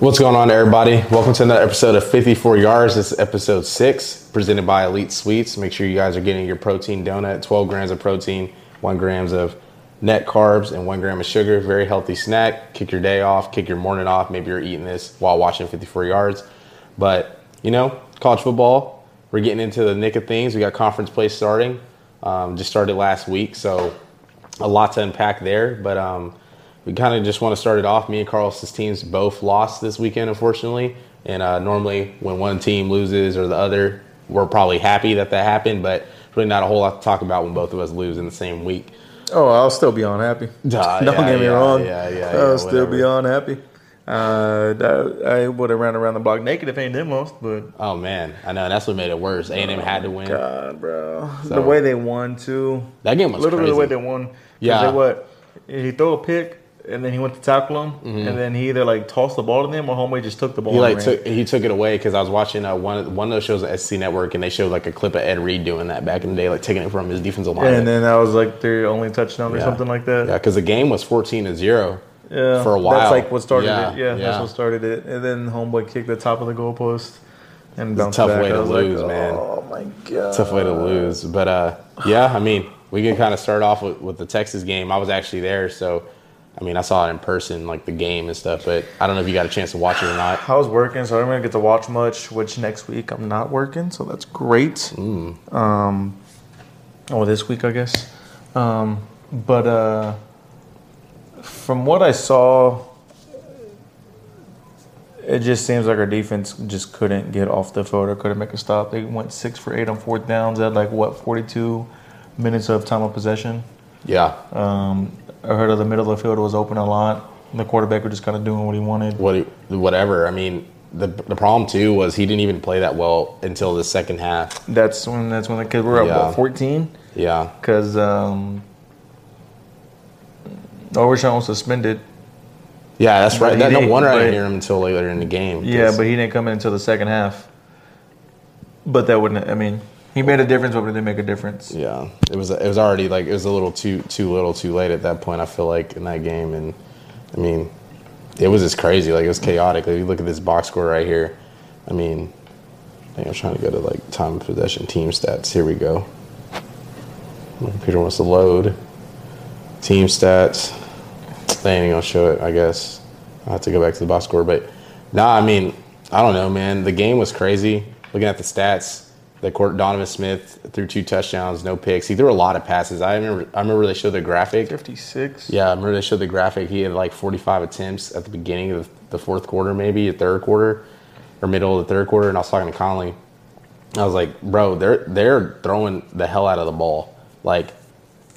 What's going on, everybody? Welcome to another episode of 54 Yards. This is episode 6, presented by Elite Sweets. Make sure you guys are getting your protein donut, 12 grams of protein, 1 gram of net carbs, and 1 gram of sugar. Very healthy snack. Kick your day off, kick your morning off. Maybe you're eating this while watching 54 Yards. But, you know, college football, we're getting into the nick of things. We got conference play starting. Just started last week, so a lot to unpack there. But, we kind of just want to start it off. Me and Carlos's teams both lost this weekend, unfortunately. And normally when one team loses or the other, we're probably happy that that happened. But really not a whole lot to talk about when both of us lose in the same week. Oh, I'll still be unhappy. Don't get me wrong. I'll still be unhappy. I would have ran around the block naked if A&M lost. But oh, man. I know. That's what made it worse. A&M had to win. God, bro. So, the way they won, too. That game was literally crazy. Literally the way they won. Yeah. He threw a pick. And then he went to tackle him, mm-hmm. and then he either like tossed the ball to them or homeboy just took the ball. He took it away because I was watching one of those shows at SC Network, and they showed like a clip of Ed Reed doing that back in the day, like taking it from his defensive line. And then that was like their only touchdown or something like that. Yeah, because the game was 14-0 for a while. That's like what started it. Yeah, that's what started it. And then homeboy kicked the top of the goalpost and bounced back. Tough way to lose, man. Oh my god, tough way to lose. But yeah, I mean, we can kind of start off with the Texas game. I was actually there, so. I mean, I saw it in person, like the game and stuff, but I don't know if you got a chance to watch it or not. I was working, so I didn't really get to watch much, which next week I'm not working, so that's great. Mm. This week, I guess. But from what I saw, it just seems like our defense just couldn't get off the field or couldn't make a stop. They went 6 for 8 on 4th downs. They had, 42 minutes of time of possession. Yeah. I heard of the middle of the field was open a lot. The quarterback was just kind of doing what he wanted. Whatever. I mean, the problem, too, was he didn't even play that well until the second half. That's when because we're up, 14? Yeah. Because Overshawn was suspended. Yeah, that's right. No wonder I didn't hear him until later in the game. Yeah, but he didn't come in until the second half. But that wouldn't – I mean – he made a difference, but it didn't make a difference. Yeah, it was already a little too late at that point. I feel like in that game, and I mean, it was just crazy. It was chaotic. You look at this box score right here. I mean, I think I'm trying to go to time of possession, team stats. Here we go. My computer wants to load. Team stats. They ain't gonna show it. I guess I have to go back to the box score. But I mean, I don't know, man. The game was crazy. Looking at the stats. Donovan Smith threw 2 touchdowns, no picks. He threw a lot of passes. I remember they showed the graphic. 56? Yeah, I remember they showed the graphic. He had 45 attempts at the beginning of the fourth quarter, maybe, the third quarter, or middle of the third quarter. And I was talking to Conley. I was like, bro, they're throwing the hell out of the ball.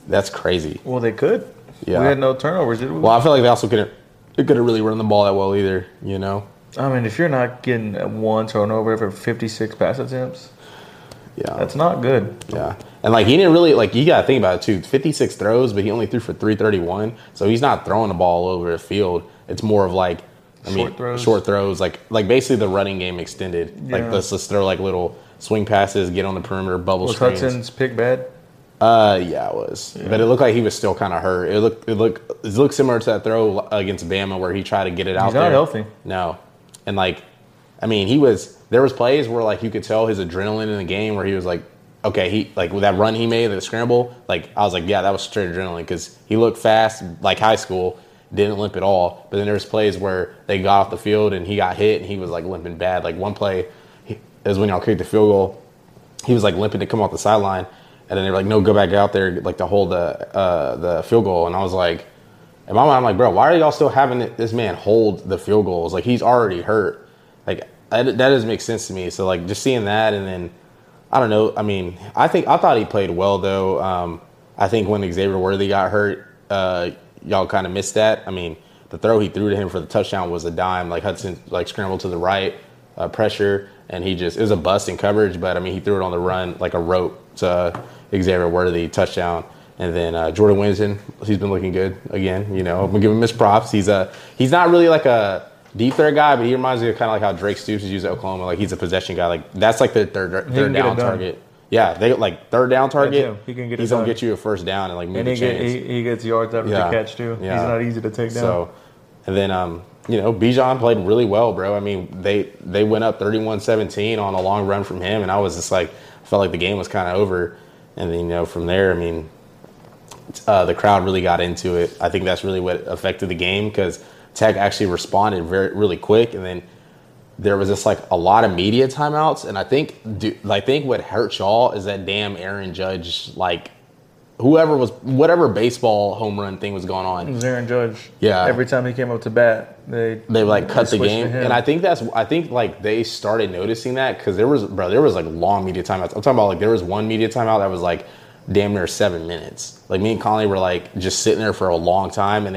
That's crazy. Well, they could. Yeah. We had no turnovers, did we? Well, I feel like they also couldn't really run the ball that well either, you know? I mean, if you're not getting one turnover for 56 pass attempts... Yeah. That's not good. Yeah. And he didn't really you gotta think about it too. 56 throws, but he only threw for 331. So he's not throwing the ball all over the field. It's more of short throws, like basically the running game extended. Yeah. Let's throw little swing passes, get on the perimeter, bubble screens. Was Hudson's pick bad? Yeah, it was. Yeah. But it looked like he was still kind of hurt. It looked similar to that throw against Bama where he tried to get it out there. He's not healthy. No. And I mean, there was plays where you could tell his adrenaline in the game where he was okay, he with that run he made, the scramble, I was yeah, that was straight adrenaline because he looked fast, high school, didn't limp at all. But then there was plays where they got off the field and he got hit and he was limping bad. One play is when y'all kicked the field goal, he was limping to come off the sideline, and then they were no, go back out there to hold the field goal, and I was like, in my mind I'm bro, why are y'all still having this man hold the field goals? He's already hurt, that doesn't make sense to me. So, just seeing that and then, I don't know. I mean, I thought he played well, though. I think when Xavier Worthy got hurt, y'all kind of missed that. I mean, the throw he threw to him for the touchdown was a dime. Hudson, scrambled to the right, pressure, and it was a bust in coverage, but, I mean, he threw it on the run like a rope to Xavier Worthy, touchdown. And then Jordan Winston, he's been looking good again. You know, I'm going to give him his props. He's not really a deep threat guy, but he reminds me of how Drake Stoops is used at Oklahoma. He's a possession guy. That's the third down target. Yeah, they third down target. He can get he's gonna get you a first down and move the chains. He gets yards after the catch too. Yeah. He's not easy to take down. So, and then you know, Bijan played really well, bro. I mean, they went up 31-17 on a long run from him, and I was just like, I felt like the game was kind of over. And then, you know, from there, I mean, the crowd really got into it. I think that's really what affected the game, because Tech actually responded really quick, and then there was just like a lot of media timeouts. And I think what hurt y'all is that damn Aaron Judge, like, whatever baseball home run thing was going on. It was Aaron Judge. Yeah. Every time he came up to bat, they like cut the game. And I think they started noticing that, because there was like long media timeouts. I'm talking about like there was one media timeout that was like damn near 7 minutes. Like me and Conley were like just sitting there for a long time, and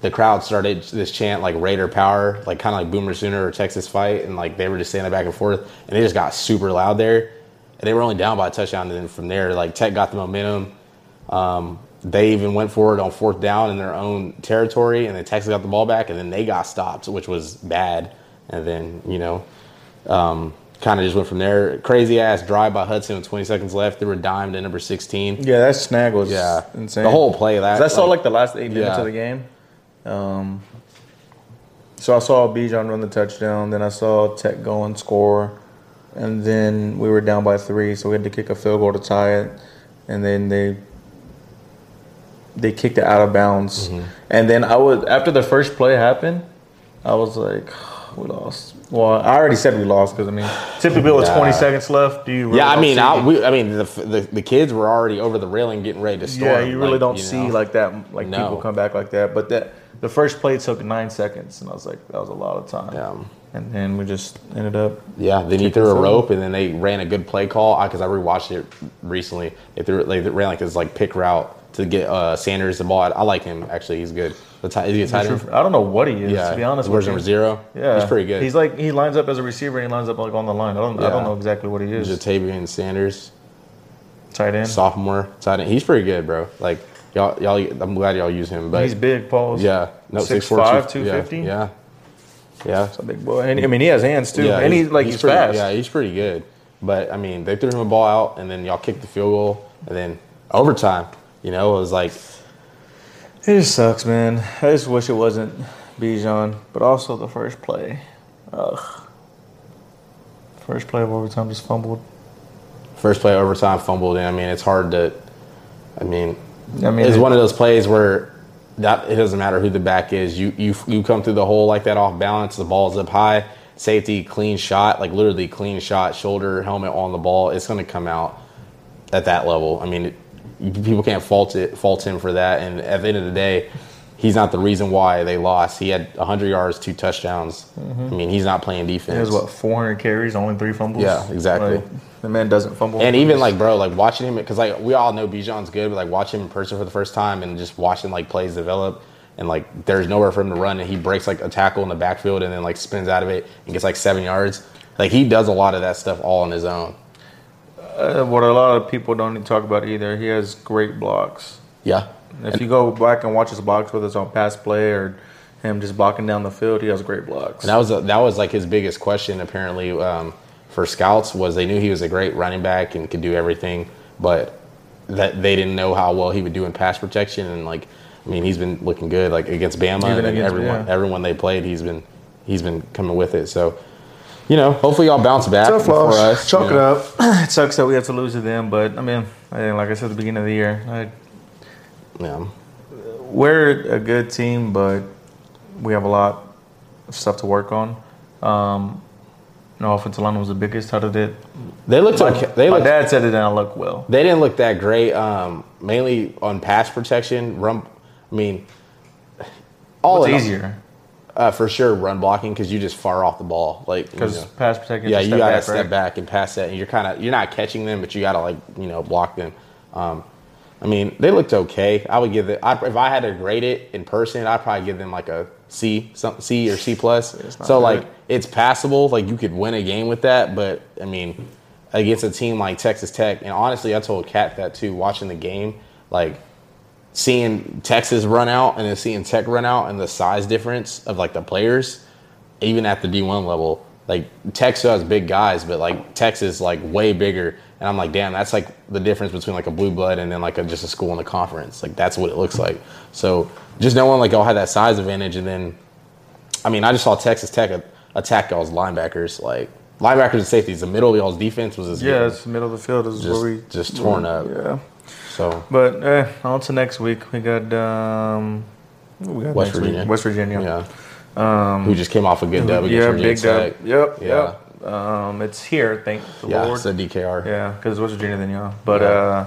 the crowd started this chant like Raider Power, like kind of like Boomer Sooner or Texas Fight, and like they were just saying it back and forth, and they just got super loud there. And they were only down by a touchdown, and then from there, like Tech got the momentum. They even went forward on fourth down in their own territory, and then Texas got the ball back, and then they got stopped, which was bad. And then, you know, kind of just went from there. Crazy-ass drive by Hudson with 20 seconds left. They were dimed at number 16. Yeah, that snag was insane. The whole play. I saw like the last 8 minutes of the game. So I saw Bijan run the touchdown. Then I saw Tech go and score. And then we were down by 3, so we had to kick a field goal to tie it. And then they kicked it out of bounds. Mm-hmm. And then after the first play happened, I was like, we lost. Well, I already said we lost, because I mean, typically with 20 seconds left, do you? Really the kids were already over the railing getting ready to storm. Yeah, you really don't see like that, like people come back like that. But the first play took 9 seconds, and I was like, that was a lot of time. Yeah. And then we just ended up. Yeah, then he threw a rope, and then they ran a good play call, because I rewatched it recently. They ran like this like pick route to get Sanders the ball. I like him, actually. He's good. Is he a tight end? I don't know what he is, to be honest with you. Where's number 0? Yeah. He's pretty good. He's like, he lines up as a receiver, and he lines up like on the line. I don't know exactly what he is. Jatavian Sanders. Tight end. Sophomore. Tight end. He's pretty good, bro. Like, y'all, I'm glad y'all use him. But he's big, Paul. Yeah. No, 6'5", 250. Yeah. Yeah, it's a big boy. And I mean, he has hands too. Yeah, and he's pretty, fast. Yeah, he's pretty good. But I mean, they threw him a ball out, and then y'all kicked the field goal, and then overtime. You know, it was like, it just sucks, man. I just wish it wasn't Bijan, but also the first play. Ugh. First play of overtime just fumbled. First play of overtime fumbled, and I mean, it's hard to. I mean, it's one of those plays where. That it doesn't matter who the back is. You come through the hole like that off balance. The ball's up high. Safety, clean shot, like literally clean shot. Shoulder, helmet on the ball. It's going to come out at that level. I mean, people can't fault him for that. And at the end of the day, he's not the reason why they lost. He had 100 yards, 2 touchdowns. Mm-hmm. I mean, he's not playing defense. He has, 400 carries, only 3 fumbles? Yeah, exactly. The man doesn't fumble. And even, bro, watching him, because, we all know Bijan's good, but, watching him in person for the first time and just watching, plays develop, and, there's nowhere for him to run, and he breaks, a tackle in the backfield and then, spins out of it and gets, 7 yards. He does a lot of that stuff all on his own. What a lot of people don't even talk about either, he has great blocks. Yeah. If you go back and watch his blocks, whether it's on pass play or him just blocking down the field, he has great blocks. And that was his biggest question apparently for scouts, was they knew he was a great running back and could do everything, but that they didn't know how well he would do in pass protection. And he's been looking good against Bama everyone they played. He's been coming with it. So hopefully y'all bounce back for us. Chalk it up. It sucks that we have to lose to them, but I mean, like I said at the beginning of the year. Yeah. We're a good team, but we have a lot of stuff to work on. Offensive line was the biggest. How did it? They looked okay. My dad said it didn't look well. They didn't look that great, mainly on pass protection. Easier? For sure, run blocking, because you just far off the ball. Pass protection. Yeah, you got to step back and pass that. And you're not catching them, but you got to block them. They looked okay. I would give it. If I had to grade it in person, I'd probably give them a C, C or C plus. So good. It's passable. You could win a game with that. But against a team like Texas Tech, and honestly, I told Kat that too. Watching the game, seeing Texas run out and then seeing Tech run out, and the size difference of the players, even at the D1 level. Texas has big guys, but Texas way bigger. And I'm damn, that's the difference between a blue blood and then just a school in the conference. That's what it looks like. So just knowing y'all had that size advantage, and then I mean, I just saw Texas Tech attack y'all's linebackers. Like, linebackers and safeties, the middle of y'all's defense was as good. Yeah, it's the middle of the field is where we... Just torn up. Yeah. So. But on to next week. We got... West Virginia. Yeah. Who just came off a good dub against Virginia Tech. Yep, yeah. Yep. It's here, thank the Lord. It's a DKR. Yeah, because it's West Virginia, then y'all. But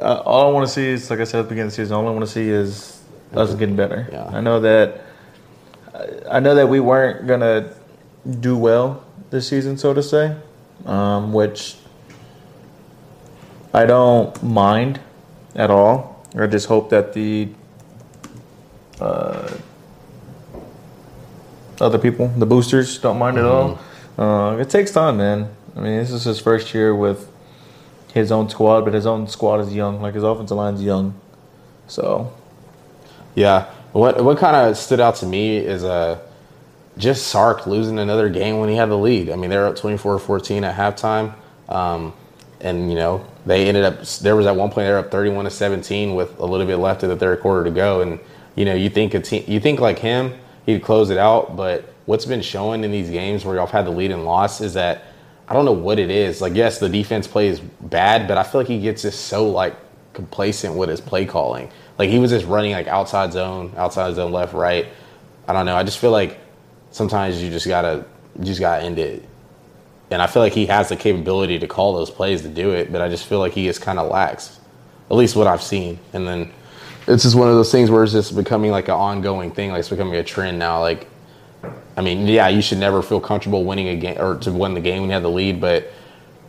all I want to see is, like I said at the beginning of the season, all I want to see is us getting better. Yeah. I know that we weren't going to do well this season, so to say, which I don't mind at all. I just hope that the other people, the boosters, don't mind at all. It takes time, man. I mean, this is his first year with his own squad, but his own squad is young. Like, his offensive line's young. So, yeah. What kind of stood out to me is just Sark losing another game when he had the lead. I mean, they were up 24-14 at halftime. And, you know, they ended up – there was at one point they were up 31-17 with a little bit left in the third quarter to go. And, you know, you think like him, he'd close it out. But what's been showing in these games where y'all have had the lead and loss is that I don't know what it is. Like, yes, the defense plays bad, but I feel like he gets just so, like, complacent with his play calling. Like, he was just running, like, outside zone, left, right. I don't know. I just feel like sometimes you just gotta end it. And I feel like he has the capability to call those plays to do it, but I just feel like he is kind of lax, at least what I've seen. And then it's just one of those things where it's just becoming like an ongoing thing. Like, it's becoming a trend now. Like, I mean, yeah, you should never feel comfortable winning a game or to win the game when you have the lead, but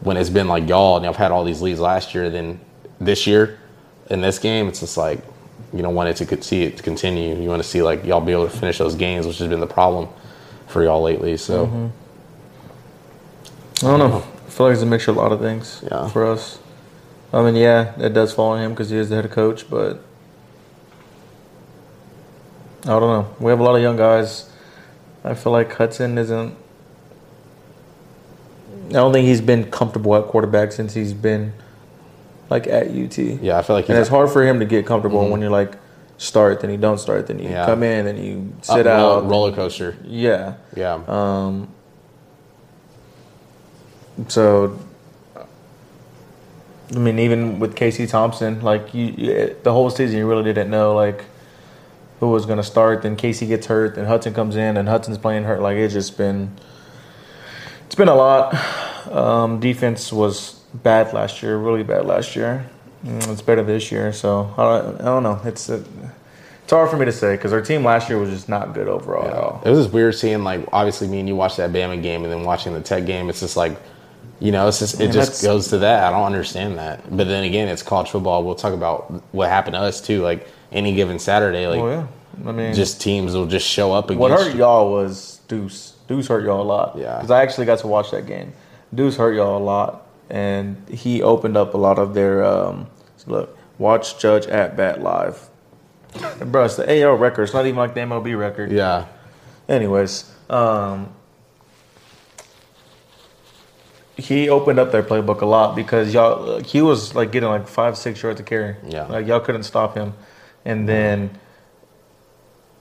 when it's been like y'all and I've had all these leads last year, then this year in this game, it's just like you don't want it to see it to continue. You want to see like y'all be able to finish those games, which has been the problem for y'all lately. So. Mm-hmm. I don't know. I feel like it's a mixture of a lot of things for us. I mean, yeah, it does fall on him because he is the head coach, but I don't know. We have a lot of young guys. I feel like Hudson isn't – I don't think he's been comfortable at quarterback since he's been, like, at UT. Yeah, I feel like he's – and it's hard for him to get comfortable when you're, like, start, then you don't start, then you come in, then you sit out. Roller coaster. Yeah. Yeah. So, I mean, even with Casey Thompson, like, the whole season you really didn't know, like, who was going to start. Then Casey gets hurt, then Hudson comes in, and Hudson's playing hurt. Like, it's been a lot. Defense was bad last year, really bad last year. It's better this year. So, I don't know. It's hard for me to say because our team last year was just not good overall at all. It was just weird seeing, like, obviously me and you watched that Bama game and then watching the Tech game. It's just like, you know, it just goes to that. I don't understand that. But then again, it's college football. We'll talk about what happened to us too. Like, any given Saturday, like, I mean, just teams will just show up against you. What hurt y'all was Deuce. Deuce hurt y'all a lot. Yeah. Because I actually got to watch that game. Deuce hurt y'all a lot, and he opened up a lot of their watch Judge at bat live. Bro, it's the AL record. It's not even like the MLB record. Yeah. Anyways, he opened up their playbook a lot because y'all, he was like getting like 5-6 yards to carry. Yeah. Like, y'all couldn't stop him. And then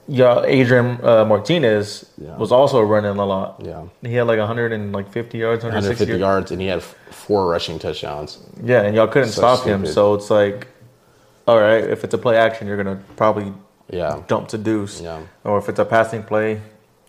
y'all, Adrian Martinez was also running a lot. Yeah. He had like 150 yards, 160 yards, and he had 4 rushing touchdhdowns. Yeah, and y'all couldn't stop him. So it's like, all right, if it's a play action, you're going to probably dump to Deuce. Yeah. Or if it's a passing play,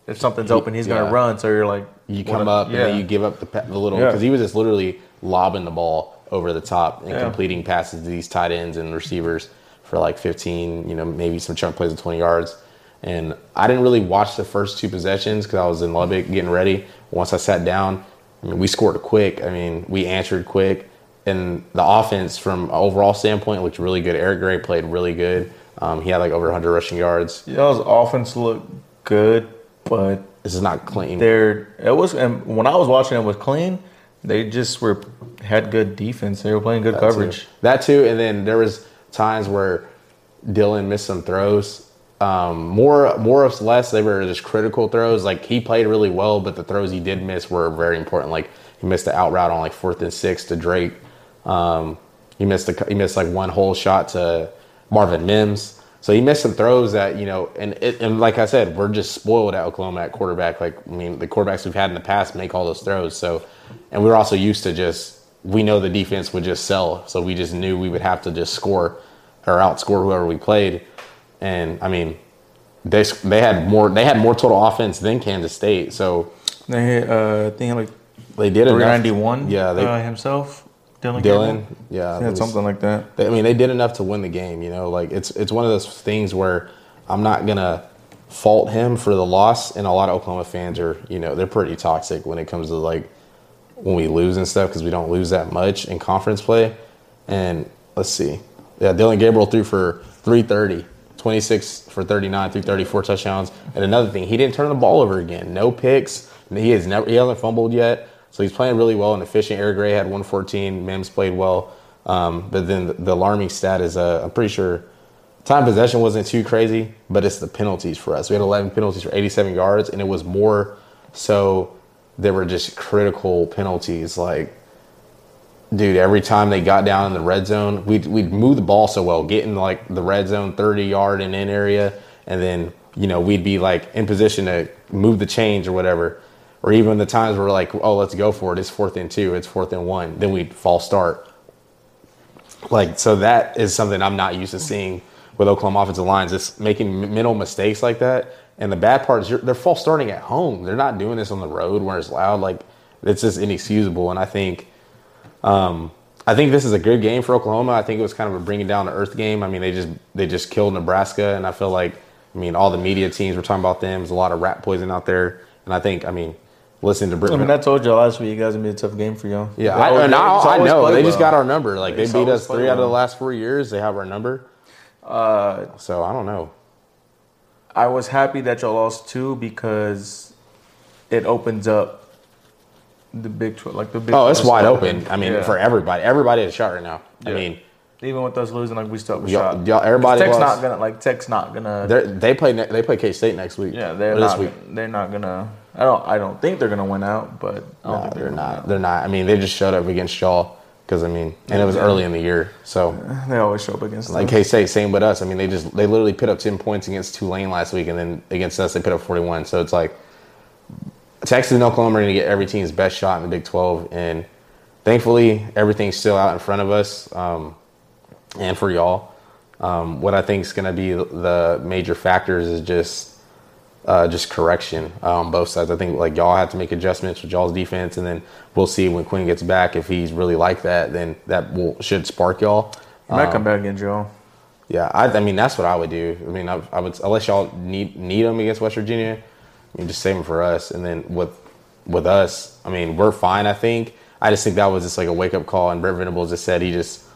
if something's open, he's going to run. So you're like, you come up and then you give up the little, because he was just literally lobbing the ball over the top and completing passes to these tight ends and receivers for like 15, you know, maybe some chunk plays of 20 yards. And I didn't really watch the first 2 possessions because I was in Lubbock getting ready. Once I sat down, I mean, we scored quick. I mean, we answered quick. And the offense, from an overall standpoint, looked really good. Eric Gray played really good. He had like over 100 rushing yards. Y'all's offense looked good, but this is not clean. And when I was watching, it was clean. They just had good defense. They were playing good coverage. That too. And then there was times where Dylan missed some throws. More or less, they were just critical throws. Like, he played really well, but the throws he did miss were very important. Like, he missed the out route on like 4th and 6 to Drake. He missed like one whole shot to Marvin Mims. So he missed some throws that, you know, and like I said, we're just spoiled at Oklahoma at quarterback. Like, I mean, the quarterbacks we've had in the past make all those throws. So, and we were also used to just, we know the defense would just sell. So we just knew we would have to just score or outscore whoever we played. And I mean, they had more total offense than Kansas State. So they had, I think like they did 391. Yeah, they himself. Dylan, yeah, was something like that. I mean, they did enough to win the game, you know. Like, it's one of those things where I'm not gonna fault him for the loss, and a lot of Oklahoma fans are, you know, they're pretty toxic when it comes to like when we lose and stuff because we don't lose that much in conference play. And let's see, yeah, Dylan Gabriel threw for 330, 26 for 39, 334 touchdowns. And another thing, he didn't turn the ball over again. No picks. He hasn't fumbled yet. So he's playing really well and efficient. Eric Gray had 114. Mims played well. But then the alarming stat is, I'm pretty sure time possession wasn't too crazy, but it's the penalties for us. We had 11 penalties for 87 yards, and it was more so there were just critical penalties. Like, dude, every time they got down in the red zone, we'd move the ball so well, getting like the red zone 30-yard and in area, and then, you know, we'd be like in position to move the chains or whatever. Or even the times where we're like, oh, let's go for it. It's 4th and 2. It's 4th and 1. Then we'd false start. Like, so that is something I'm not used to seeing with Oklahoma offensive lines. It's making mental mistakes like that. And the bad part is they're false starting at home. They're not doing this on the road where it's loud. Like, it's just inexcusable. And I think this is a good game for Oklahoma. I think it was kind of a bringing down to earth game. I mean, they just killed Nebraska. And I feel like, I mean, all the media teams were talking about them. There's a lot of rat poison out there. And I think, I mean, listen to Brent. I mean, I told you last week, you guys would be a tough game for y'all. Yeah, I know. They just got our number. Like, they beat us 3 out of the last 4 years. They have our number. So, I don't know. I was happy that y'all lost 2 because it opens up the Big 12. Like, the Big 12. Oh, it's wide open. I mean, for everybody. Everybody is shot right now. Yeah. I mean, even with us losing, like, we still have a shot. Everybody Tech's lost. Tech's not gonna. They play K-State next week. Yeah, they're not gonna. I don't think they're going to win out, but they're not. I mean, they just showed up against Shaw because, I mean, and it was early in the year. So they always show up against like K-State, same with us. I mean, they literally put up 10 points against Tulane last week, and then against us they put up 41. So it's like Texas and Oklahoma are going to get every team's best shot in the Big 12, and thankfully everything's still out in front of us and for y'all. What I think is going to be the major factors is just correction on both sides. I think like y'all have to make adjustments with y'all's defense, and then we'll see when Quinn gets back if he's really like that. Then that should spark y'all. He might come back against y'all. Yeah, I mean that's what I would do. I mean I would, unless y'all need him against West Virginia. I mean, just save him for us, and then with us, I mean we're fine. I think that was just like a wake up call, and Brent Venables just said he was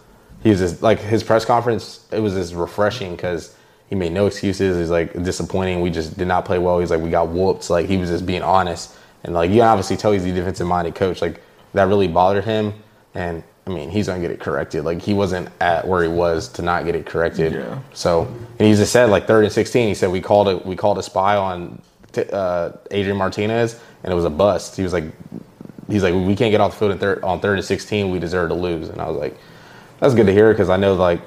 just like his press conference. It was just refreshing because he made no excuses. He's like, disappointing. We just did not play well. He's like, we got whooped. Like, he was just being honest. And, like, you can obviously tell he's a defensive-minded coach. Like, that really bothered him. And, I mean, he's going to get it corrected. Like, he wasn't at where he was to not get it corrected. Yeah. So, and he just said, like, 3rd and 16, he said, we called a spy on Adrian Martinez, and it was a bust. He was like, we can't get off the field on 3rd and 16. We deserve to lose. And I was like, that's good to hear because I know, like,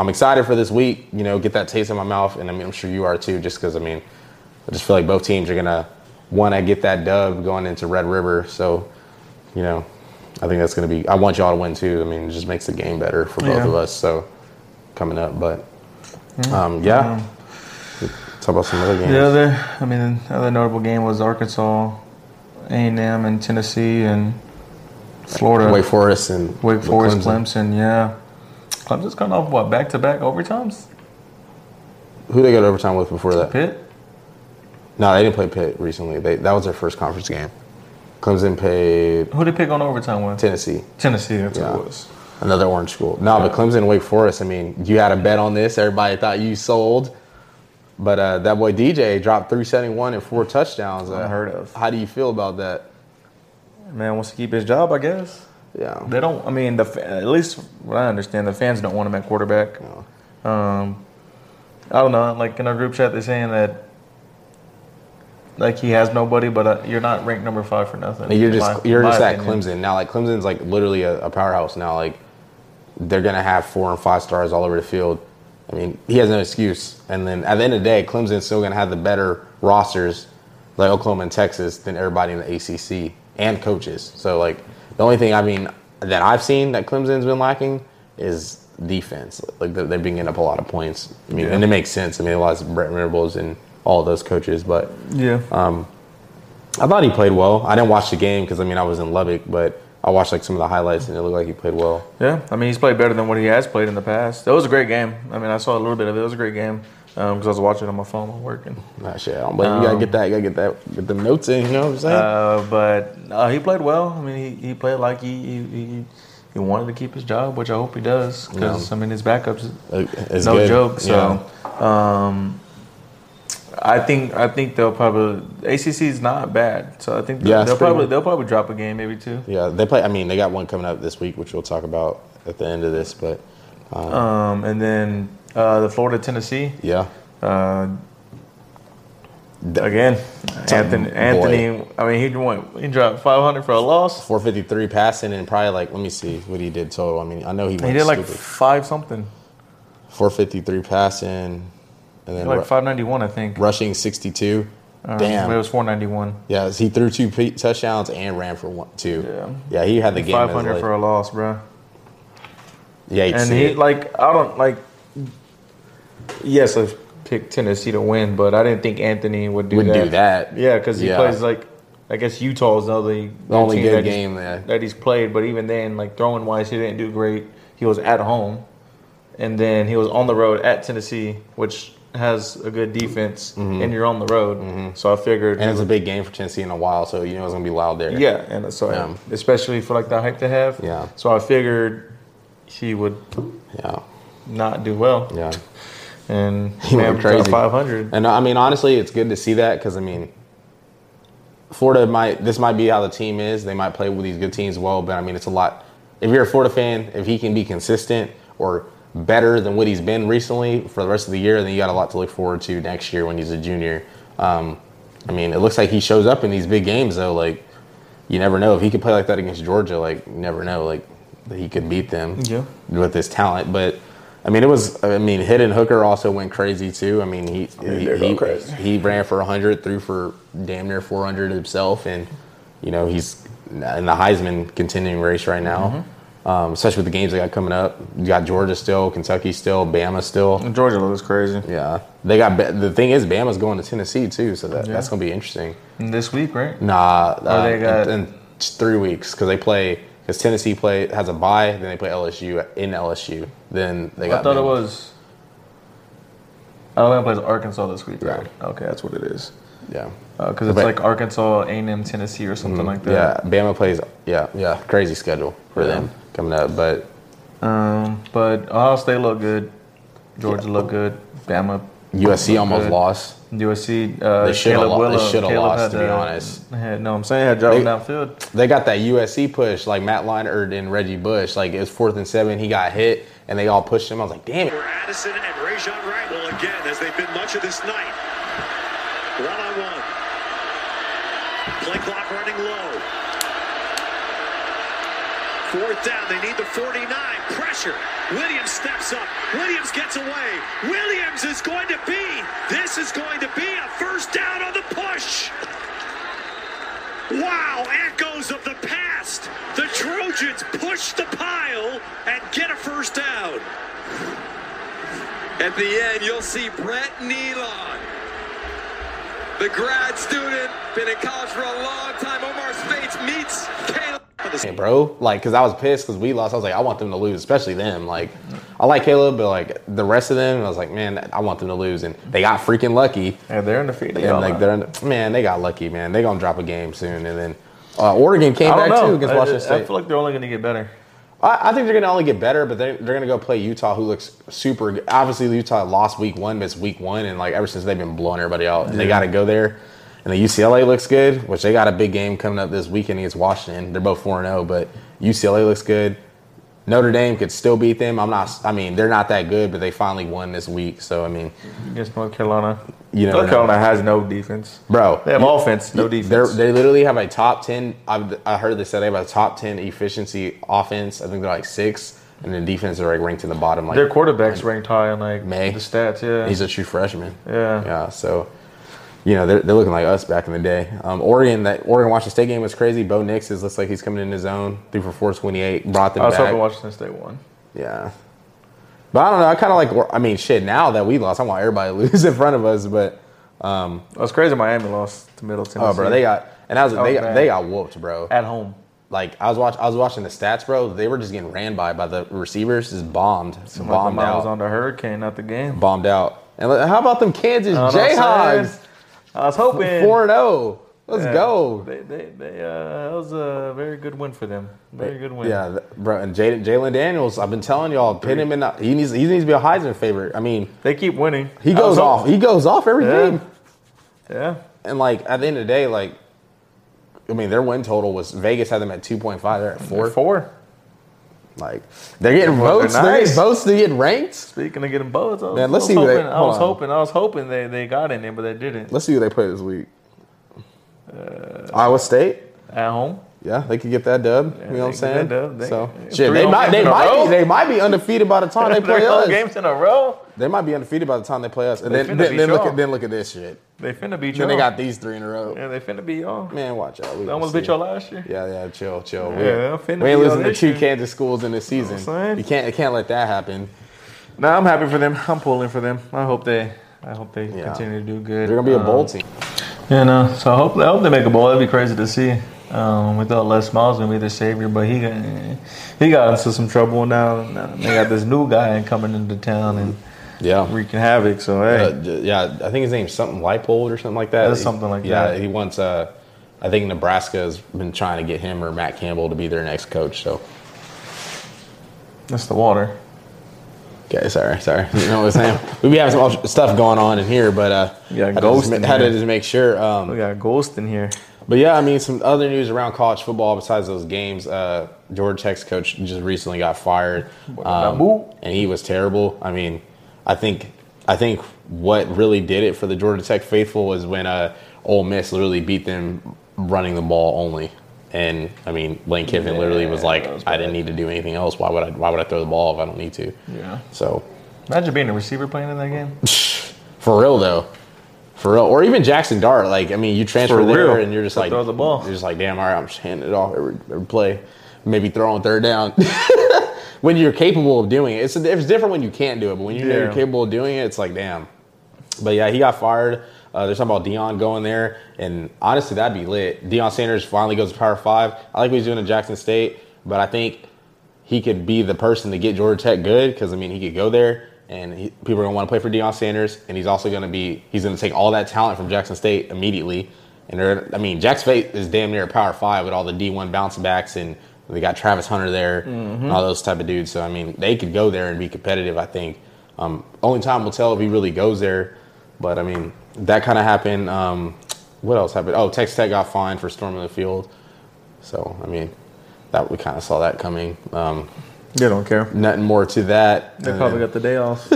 I'm excited for this week, you know, get that taste in my mouth. And, I mean, I'm sure you are too, just because, I mean, I just feel like both teams are going to want to get that dub going into Red River. So, you know, I think that's going to be – I want y'all to win too. I mean, it just makes the game better for both of us. So, coming up. But, talk about some other games. The other notable game was Arkansas, A&M, and Tennessee, and Florida. Wake Forest, Clemson, yeah. Clemson's gone off, what, back-to-back overtimes? Who they got overtime with before that? Pitt? No, they didn't play Pitt recently. That was their first conference game. Clemson paid... Who did Pitt go on overtime with? Tennessee, that's what it was. Another orange school. No, but Clemson and Wake Forest, I mean, you had a bet on this. Everybody thought you sold. But that boy DJ dropped 371 and 4 touchdowns. Unheard of. How do you feel about that? Man wants to keep his job, I guess. Yeah, they don't. I mean, at least what I understand, the fans don't want him at quarterback. No. I don't know. Like in our group chat, they're saying that like he has nobody, but you're not ranked number 5 for nothing. You're just at Clemson now. Like Clemson's like literally a powerhouse now. Like they're gonna have 4 and 5 stars all over the field. I mean, he has no excuse. And then at the end of the day, Clemson's still going to have the better rosters, like Oklahoma and Texas, than everybody in the ACC and coaches. So, like, the only thing, I mean, that I've seen that Clemson's been lacking is defense. Like, they're bringing up a lot of points. I mean, and it makes sense. I mean, a lot of Brent Venables and all those coaches. But I thought he played well. I didn't watch the game because, I mean, I was in Lubbock, but I watched, like, some of the highlights, and it looked like he played well. Yeah, I mean, he's played better than what he has played in the past. That was a great game. I mean, I saw a little bit of it. It was a great game because I was watching it on my phone while working. Nah, shit, I don't blame you. You got to get that. Get them notes in, you know what I'm saying? But he played well. I mean, he played like he wanted to keep his job, which I hope he does because, I mean, his backup's no good. Joke. So, I think they'll probably ACC is not bad, so I think they'll probably drop a game, maybe two. Yeah, they play. I mean, they got one coming up this week, which we'll talk about at the end of this. But and then the Florida Tennessee. Yeah. Again, Anthony. Boy. I mean, he dropped 500 for a loss. 453 passing and probably like let me see what he did total. I mean, I know he did like five something. 453 passing. And then like 591, I think. Rushing 62. Damn. It was 491. Yeah, he threw two touchdowns and ran for two. Yeah, he had the game. 500 for a loss, bro. Yeah, and he Yes, I picked Tennessee to win, but I didn't think Anthony would do that. Yeah, because he plays like I guess Utah is the only good game that he's played. But even then, like throwing wise, he didn't do great. He was at home, and then he was on the road at Tennessee, which has a good defense, and you're on the road. So I figured... And it's a big game for Tennessee in a while, so you know it's going to be loud there. Yeah, and so especially for like the hype they have. Yeah. So I figured he would not do well. Yeah. And he went crazy. 500. And I mean, honestly, it's good to see that because, I mean, Florida might be how the team is. They might play with these good teams well, but I mean, it's a lot. If you're a Florida fan, if he can be consistent or better than what he's been recently for the rest of the year, then you got a lot to look forward to next year when he's a junior. I mean, it looks like he shows up in these big games, though. Like, you never know. If he could play like that against Georgia, like, you never know. Like, he could beat them with his talent. But, I mean, Hidden Hooker also went crazy, too. I mean, he ran for 100, threw for damn near 400 himself. And, you know, he's in the Heisman continuing race right now. Especially with the games they got coming up. You got Georgia still, Kentucky still, Bama still. Georgia looks crazy. Yeah. The thing is, Bama's going to Tennessee, too, so that's going to be interesting. This week, right? Nah. They got in 3 weeks because Tennessee has a bye, then they play LSU in LSU. Then they got Bama. It was Alabama plays Arkansas this week, right? Yeah. Okay, that's what it is. Yeah. Because it's like Arkansas, A&M, Tennessee or something like that. Yeah, Bama plays, crazy schedule for them coming up. But Ohio State looked good. Georgia looked good. Bama. USC almost lost. USC, they should have lost, to be honest. Had driving downfield. They got that USC push, like Matt Leinart and Reggie Bush. Like, it was 4th and 7, he got hit, and they all pushed him. I was like, damn it. Addison and Rajon Wright will again, as they've been much of this night. 1-on-1. Play clock running low. 4th down, they need the 49. Pressure. Williams steps up. Williams gets away. Williams is going to be. This is going to be a first down on the push. Wow, echoes of the past. The Trojans push the pile and get a first down. At the end, you'll see Brett Nealon, the grad student, been in college for a long time. Omar Spates meets Caleb. Hey, bro, like, because I was pissed because we lost. I was like, I want them to lose, especially them. Like, I like Caleb, but, like, the rest of them, I was like, man, I want them to lose. And they got freaking lucky. And they're in the field. And, like, they got lucky, man. They're going to drop a game soon. And then Oregon came back, too, against Washington State. I feel like they're only going to get better. I think they're going to only get better, but they're going to go play Utah, who looks super good. Obviously, Utah lost week one, but it's week one, and like ever since they've been blowing everybody out. Yeah. They got to go there. And the UCLA looks good, which they got a big game coming up this weekend against Washington. They're both 4-0, but UCLA looks good. Notre Dame could still beat them. They're not that good, but they finally won this week. So, I mean, against North Carolina. North Carolina has no defense. Bro. They have offense, no defense. They literally have a top 10. I heard they said they have a top 10 efficiency offense. I think they're like 6th. And then defense is like ranked in the bottom. Like their quarterback's ranked high on like the stats. Yeah, he's a true freshman. Yeah. So, you know, they're looking like us back in the day. Oregon, that Oregon-Washington State game was crazy. Bo Nix looks like he's coming in his own. 3 for 4, 28. Brought them back. I was hoping Washington State won. Yeah. But I don't know. I kind of like, I mean, shit, now that we lost, I want everybody to lose in front of us. But it was crazy Miami lost to Middle Tennessee. Oh, bro, they got – and they got whooped, bro. At home. Like, I was watching the stats, bro. They were just getting ran by the receivers. Just bombed. Some bombed out. I was on the hurricane, not the game. Bombed out. And how about them Kansas Jayhawks? I was hoping. 4-0. Let's go. That was a very good win for them. Very good win. Yeah, bro. And Jalen Daniels, I've been telling y'all, pin him in. He needs to be a Heisman favorite. I mean, they keep winning. He goes off. He goes off every game. Yeah. And like at the end of the day, like, I mean, their win total was Vegas had them at 2.5. They're at 4. They're 4. Like they're getting votes. Nice. They're getting votes. They're getting ranked. Speaking of getting votes, I was hoping they got in there, but they didn't. Let's see who they play this week. Iowa State at home. Yeah, they could get that dub. Yeah, you know what I'm saying? They might be undefeated by the time they play us. Games in a row. They might be undefeated by the time they play us. And then look at this shit. They finna beat y'all. Then they got these 3 in a row. Yeah, they finna beat y'all. Man, watch out. They almost beat y'all last year. Yeah, chill. We ain't losing to two Kansas schools in this season. You know what I'm saying? You can't let that happen. No, I'm happy for them. I'm pulling for them. I hope they continue to do good. They're gonna be a bowl team. Yeah, no. So I hope they make a bowl. That'd be crazy to see. We thought Les Miles gonna be the savior, but he got into some trouble now. They got this new guy coming into town and wreaking havoc. So hey, I think his name's something Leipold or something like that. That's something like that. Yeah, he wants. I think Nebraska has been trying to get him or Matt Campbell to be their next coach. So that's the water. Okay, sorry. You know what I'm saying? We be having some stuff going on in here, but I had to just make sure. We got a ghost in here. But yeah, I mean, some other news around college football besides those games. Georgia Tech's coach just recently got fired, and he was terrible. I mean, I think what really did it for the Georgia Tech faithful was when Ole Miss literally beat them running the ball only. And I mean, Lane Kiffin literally was like, "I didn't need to do anything else. Why would I throw the ball if I don't need to?" Yeah. So imagine being a receiver playing in that game. For real, or even Jackson Dart. Like, I mean, you transfer there and you're just like, throw the ball. You're just like, damn, all right, I'm just handing it off every play. Maybe throw on third down when you're capable of doing it. It's different when you can't do it, but when you know you're capable of doing it, it's like, damn. But yeah, he got fired. They're talking about Deion going there, and honestly, that'd be lit. Deion Sanders finally goes to Power 5. I like what he's doing at Jackson State, but I think he could be the person to get Georgia Tech good because, I mean, he could go there, and people are going to want to play for Deion Sanders, and he's going to take all that talent from Jackson State immediately. And I mean, Jackson State is damn near a Power 5 with all the D1 bounce backs, and they got Travis Hunter there and all those type of dudes. So, I mean, they could go there and be competitive, I think. Only time will tell if he really goes there, but, I mean – that kind of happened. What else happened? Oh, Texas Tech got fined for storming the field. So, I mean, we kind of saw that coming. They don't care. Nothing more to that. They probably got the day off.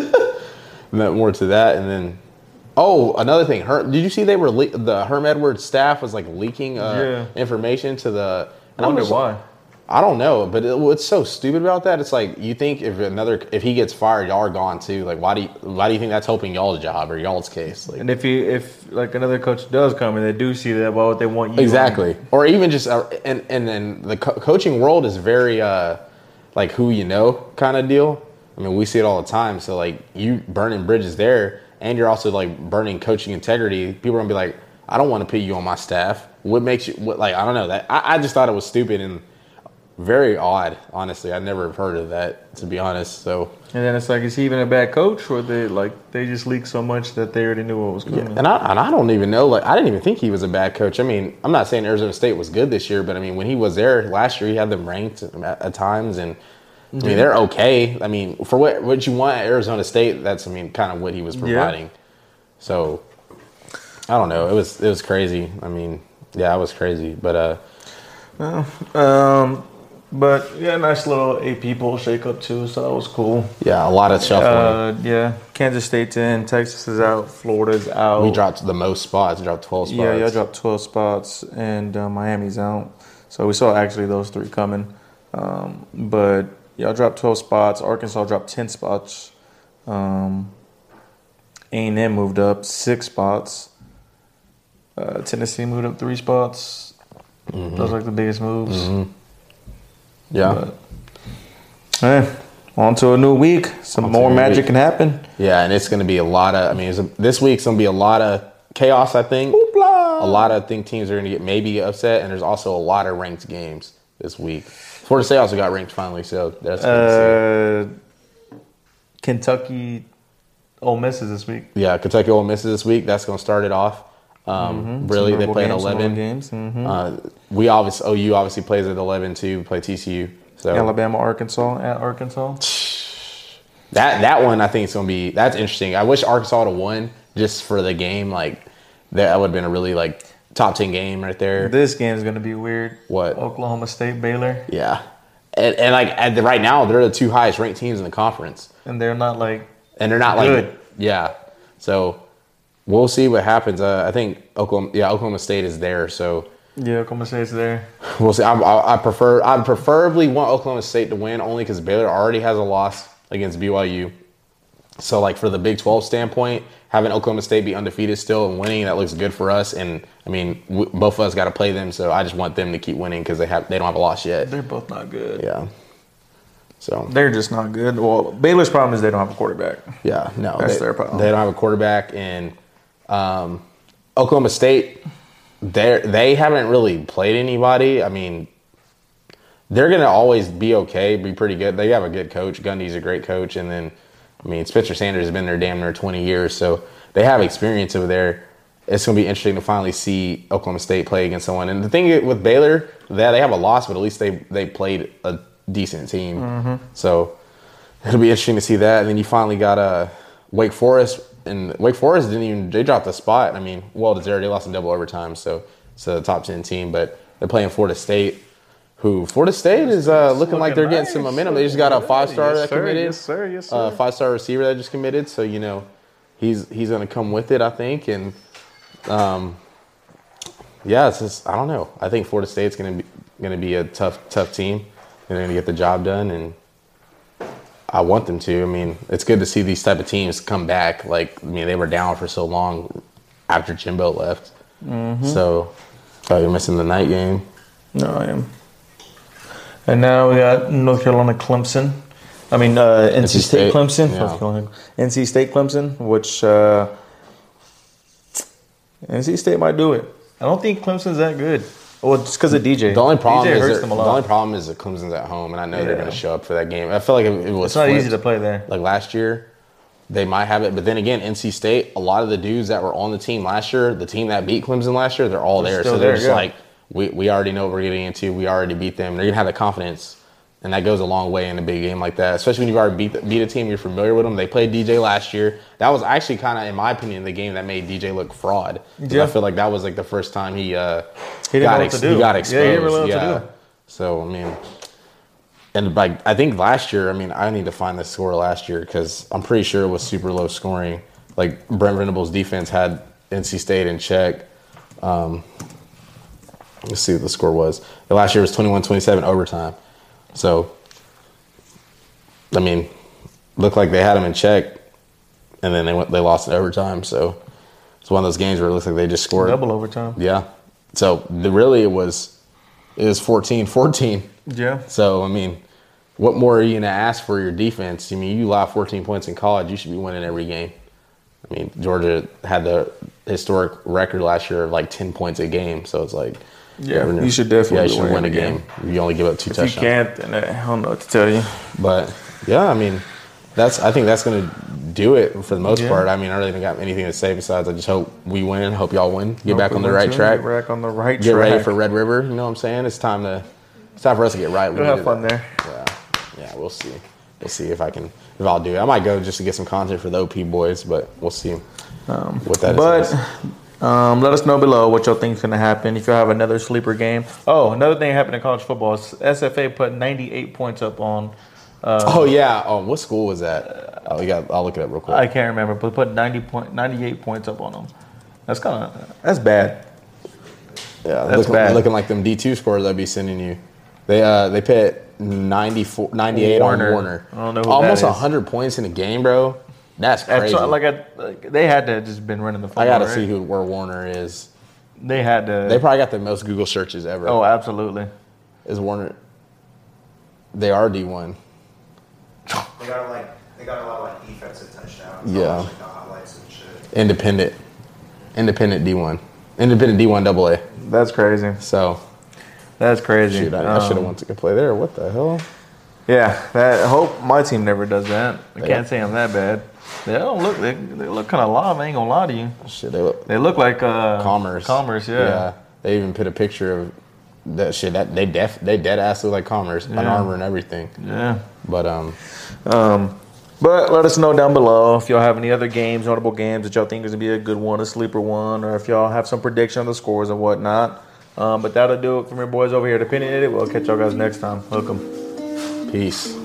Nothing more to that. And then, another thing. Did you see they were the Herm Edwards staff was, like, leaking information to the – I wonder why. I don't know, but what's so stupid about that? It's like you think if he gets fired, y'all are gone too. Like why do you think that's helping y'all's job or y'all's case? Like, and if another coach does come and they do see that, why would they want you? Exactly. Or even just and then the coaching world is very like who you know kind of deal. I mean, we see it all the time. So like you burning bridges there, and you're also like burning coaching integrity. People are gonna be like, I don't want to put you on my staff. What makes you I don't know that. I just thought it was stupid and very odd, honestly. I never heard of that, to be honest. So, and then it's like, is he even a bad coach, or they just leaked so much that they already knew what was coming? Yeah, and I don't even know. Like, I didn't even think he was a bad coach. I mean, I'm not saying Arizona State was good this year, but I mean, when he was there last year, he had them ranked at times, and I mean, they're okay. I mean, for what you want at Arizona State, that's kind of what he was providing. Yeah. So, I don't know. It was crazy. I mean, yeah, it was crazy, but But, yeah, nice little AP poll shake-up, too, so that was cool. Yeah, a lot of shuffling. Yeah, Kansas State's in, Texas is out, Florida's out. We dropped the most spots. We dropped 12 spots. Yeah, y'all dropped 12 spots, and Miami's out. So we saw actually those three coming. But Y'all dropped 12 spots. Arkansas dropped 10 spots. A&M moved up 6 spots. Tennessee moved up 3 spots. Mm-hmm. Those are like the biggest moves. Mm-hmm. Yeah. But, on to a new week. Some more magic can happen. Yeah, and it's going to be a lot of, this week's going to be a lot of chaos, I think. Oopla. A lot of, teams are going to get maybe upset, and there's also a lot of ranked games this week. Florida State also got ranked finally, so that's good to see. Kentucky Ole Miss is this week. Yeah, Kentucky Ole Miss is this week. That's going to start it off. Really, they play at 11 games. Mm-hmm. We obviously OU obviously plays at 11 too. Play TCU. So Alabama, Arkansas at Arkansas. That one I think is going to be interesting. I wish Arkansas would have won just for the game. Like that would have been a really top 10 game right there. This game is going to be weird. What? Oklahoma State, Baylor. Yeah, and right now they're the two highest ranked teams in the conference. And they're not good. So we'll see what happens. I think Oklahoma State is there. So yeah, Oklahoma State's there. We'll see. I preferably want Oklahoma State to win only because Baylor already has a loss against BYU. So for the Big 12 standpoint, having Oklahoma State be undefeated still and winning, that looks good for us. And both of us got to play them. So I just want them to keep winning because they don't have a loss yet. They're both not good. Yeah. So they're just not good. Well, Baylor's problem is they don't have a quarterback. Yeah, no, that's their problem. They don't have a quarterback, and Oklahoma State, they haven't really played anybody. They're gonna always be okay, be pretty good. They have a good coach. Gundy's a great coach, and then Spencer Sanders has been there damn near 20 years, so they have experience over there. It's gonna be interesting to finally see Oklahoma State play against someone. And the thing with Baylor, that they have a loss, but at least they played a decent team. Mm-hmm. So it'll be interesting to see that. And then you finally got Wake Forest, and Wake Forest they dropped a spot. Well deserved. They lost in double overtime, so it's a top 10 team, but they're playing Florida State, who Florida State is looking like they're getting some momentum. They just got a 5-star that committed. Yes, sir. Yes, sir. 5-star receiver that just committed, so he's going to come with it, I think. And it's just, I don't know. I think Florida State's going to be a tough team. They're going to get the job done, and I want them to. It's good to see these type of teams come back. They were down for so long after Jimbo left. Mm-hmm. So, you're missing the night game. No, I am. And now we got North Carolina Clemson. NC State Clemson. Yeah. North Carolina. NC State Clemson, which NC State might do it. I don't think Clemson's that good. Well, just because of DJ. The only problem is that Clemson's at home, and I know they're going to show up for that game. I feel like it was. It's not easy to play there. Last year, they might have it, but then again, NC State. A lot of the dudes that were on the team last year, the team that beat Clemson last year, they're all there. So they're just we already know what we're getting into. We already beat them. They're going to have the confidence, and that goes a long way in a big game like that. Especially when you've already beat a team, you're familiar with them. They played DJ last year. That was actually kind of, in my opinion, the game that made DJ look fraud. Yeah. I feel like that was the first time he didn't know what to do. He got exposed. Yeah, he didn't really know what to do. So and I think last year, I need to find the score last year because I'm pretty sure it was super low scoring. Brent Venables' defense had NC State in check. Let's see what the score was. Last year was 21-27 overtime. So, looked like they had them in check, and then they lost in overtime. So, it's one of those games where it looks like they just scored. Double overtime. Yeah. So, really, it was 14-14. Yeah. So, what more are you going to ask for your defense? You allow 14 points in college, you should be winning every game. Georgia had the historic record last year of 10 points a game. So, it's like... Yeah, you should definitely win a game. You only give up 2 touchdowns. If you can't, then I don't know what to tell you. But, yeah, I think that's going to do it for the most part. I really haven't got anything to say besides I just hope we win, hope y'all win, get back on the right track. Get back on the right track. Get ready for Red River, you know what I'm saying? It's time for us to get right. We'll have fun there. Yeah, we'll see. We'll see if I'll do it. I might go just to get some content for the OP boys, but we'll see what that is. Let us know below what y'all think is going to happen. If you have another sleeper game. Oh, another thing that happened in college football is SFA put 98 points up on. What school was that? I'll look it up real quick. I can't remember, but put 98 points up on them. That's bad. Yeah, that's bad. Looking like them D2 scores I'd be sending you. They pit 94, 98 Warner. On Warner. I don't know who almost 100 points in a game, bro. That's crazy. That's like they had to have just been running the phone. I got to see where Warner is. They had to. They probably got the most Google searches ever. Oh, absolutely. Is Warner? They are D1. They got a lot of like defensive touchdowns. Yeah. Like the highlights and shit. Independent D1. Independent D1 AA. That's crazy. So. That's crazy. Shoot, I should have wanted to play there. What the hell? Yeah, I hope my team never does that. I can't say I'm that bad. They don't look. They look kind of live. I ain't gonna lie to you. Shit, they look like Commerce. Commerce, yeah. They even put a picture of that shit. That they dead ass look like Commerce, an armor and everything. Yeah. But but let us know down below if y'all have any other games, notable games that y'all think is gonna be a good one, a sleeper one, or if y'all have some prediction on the scores and whatnot. But that'll do it from your boys over here at Opinionated. We'll catch y'all guys next time. Welcome. Peace.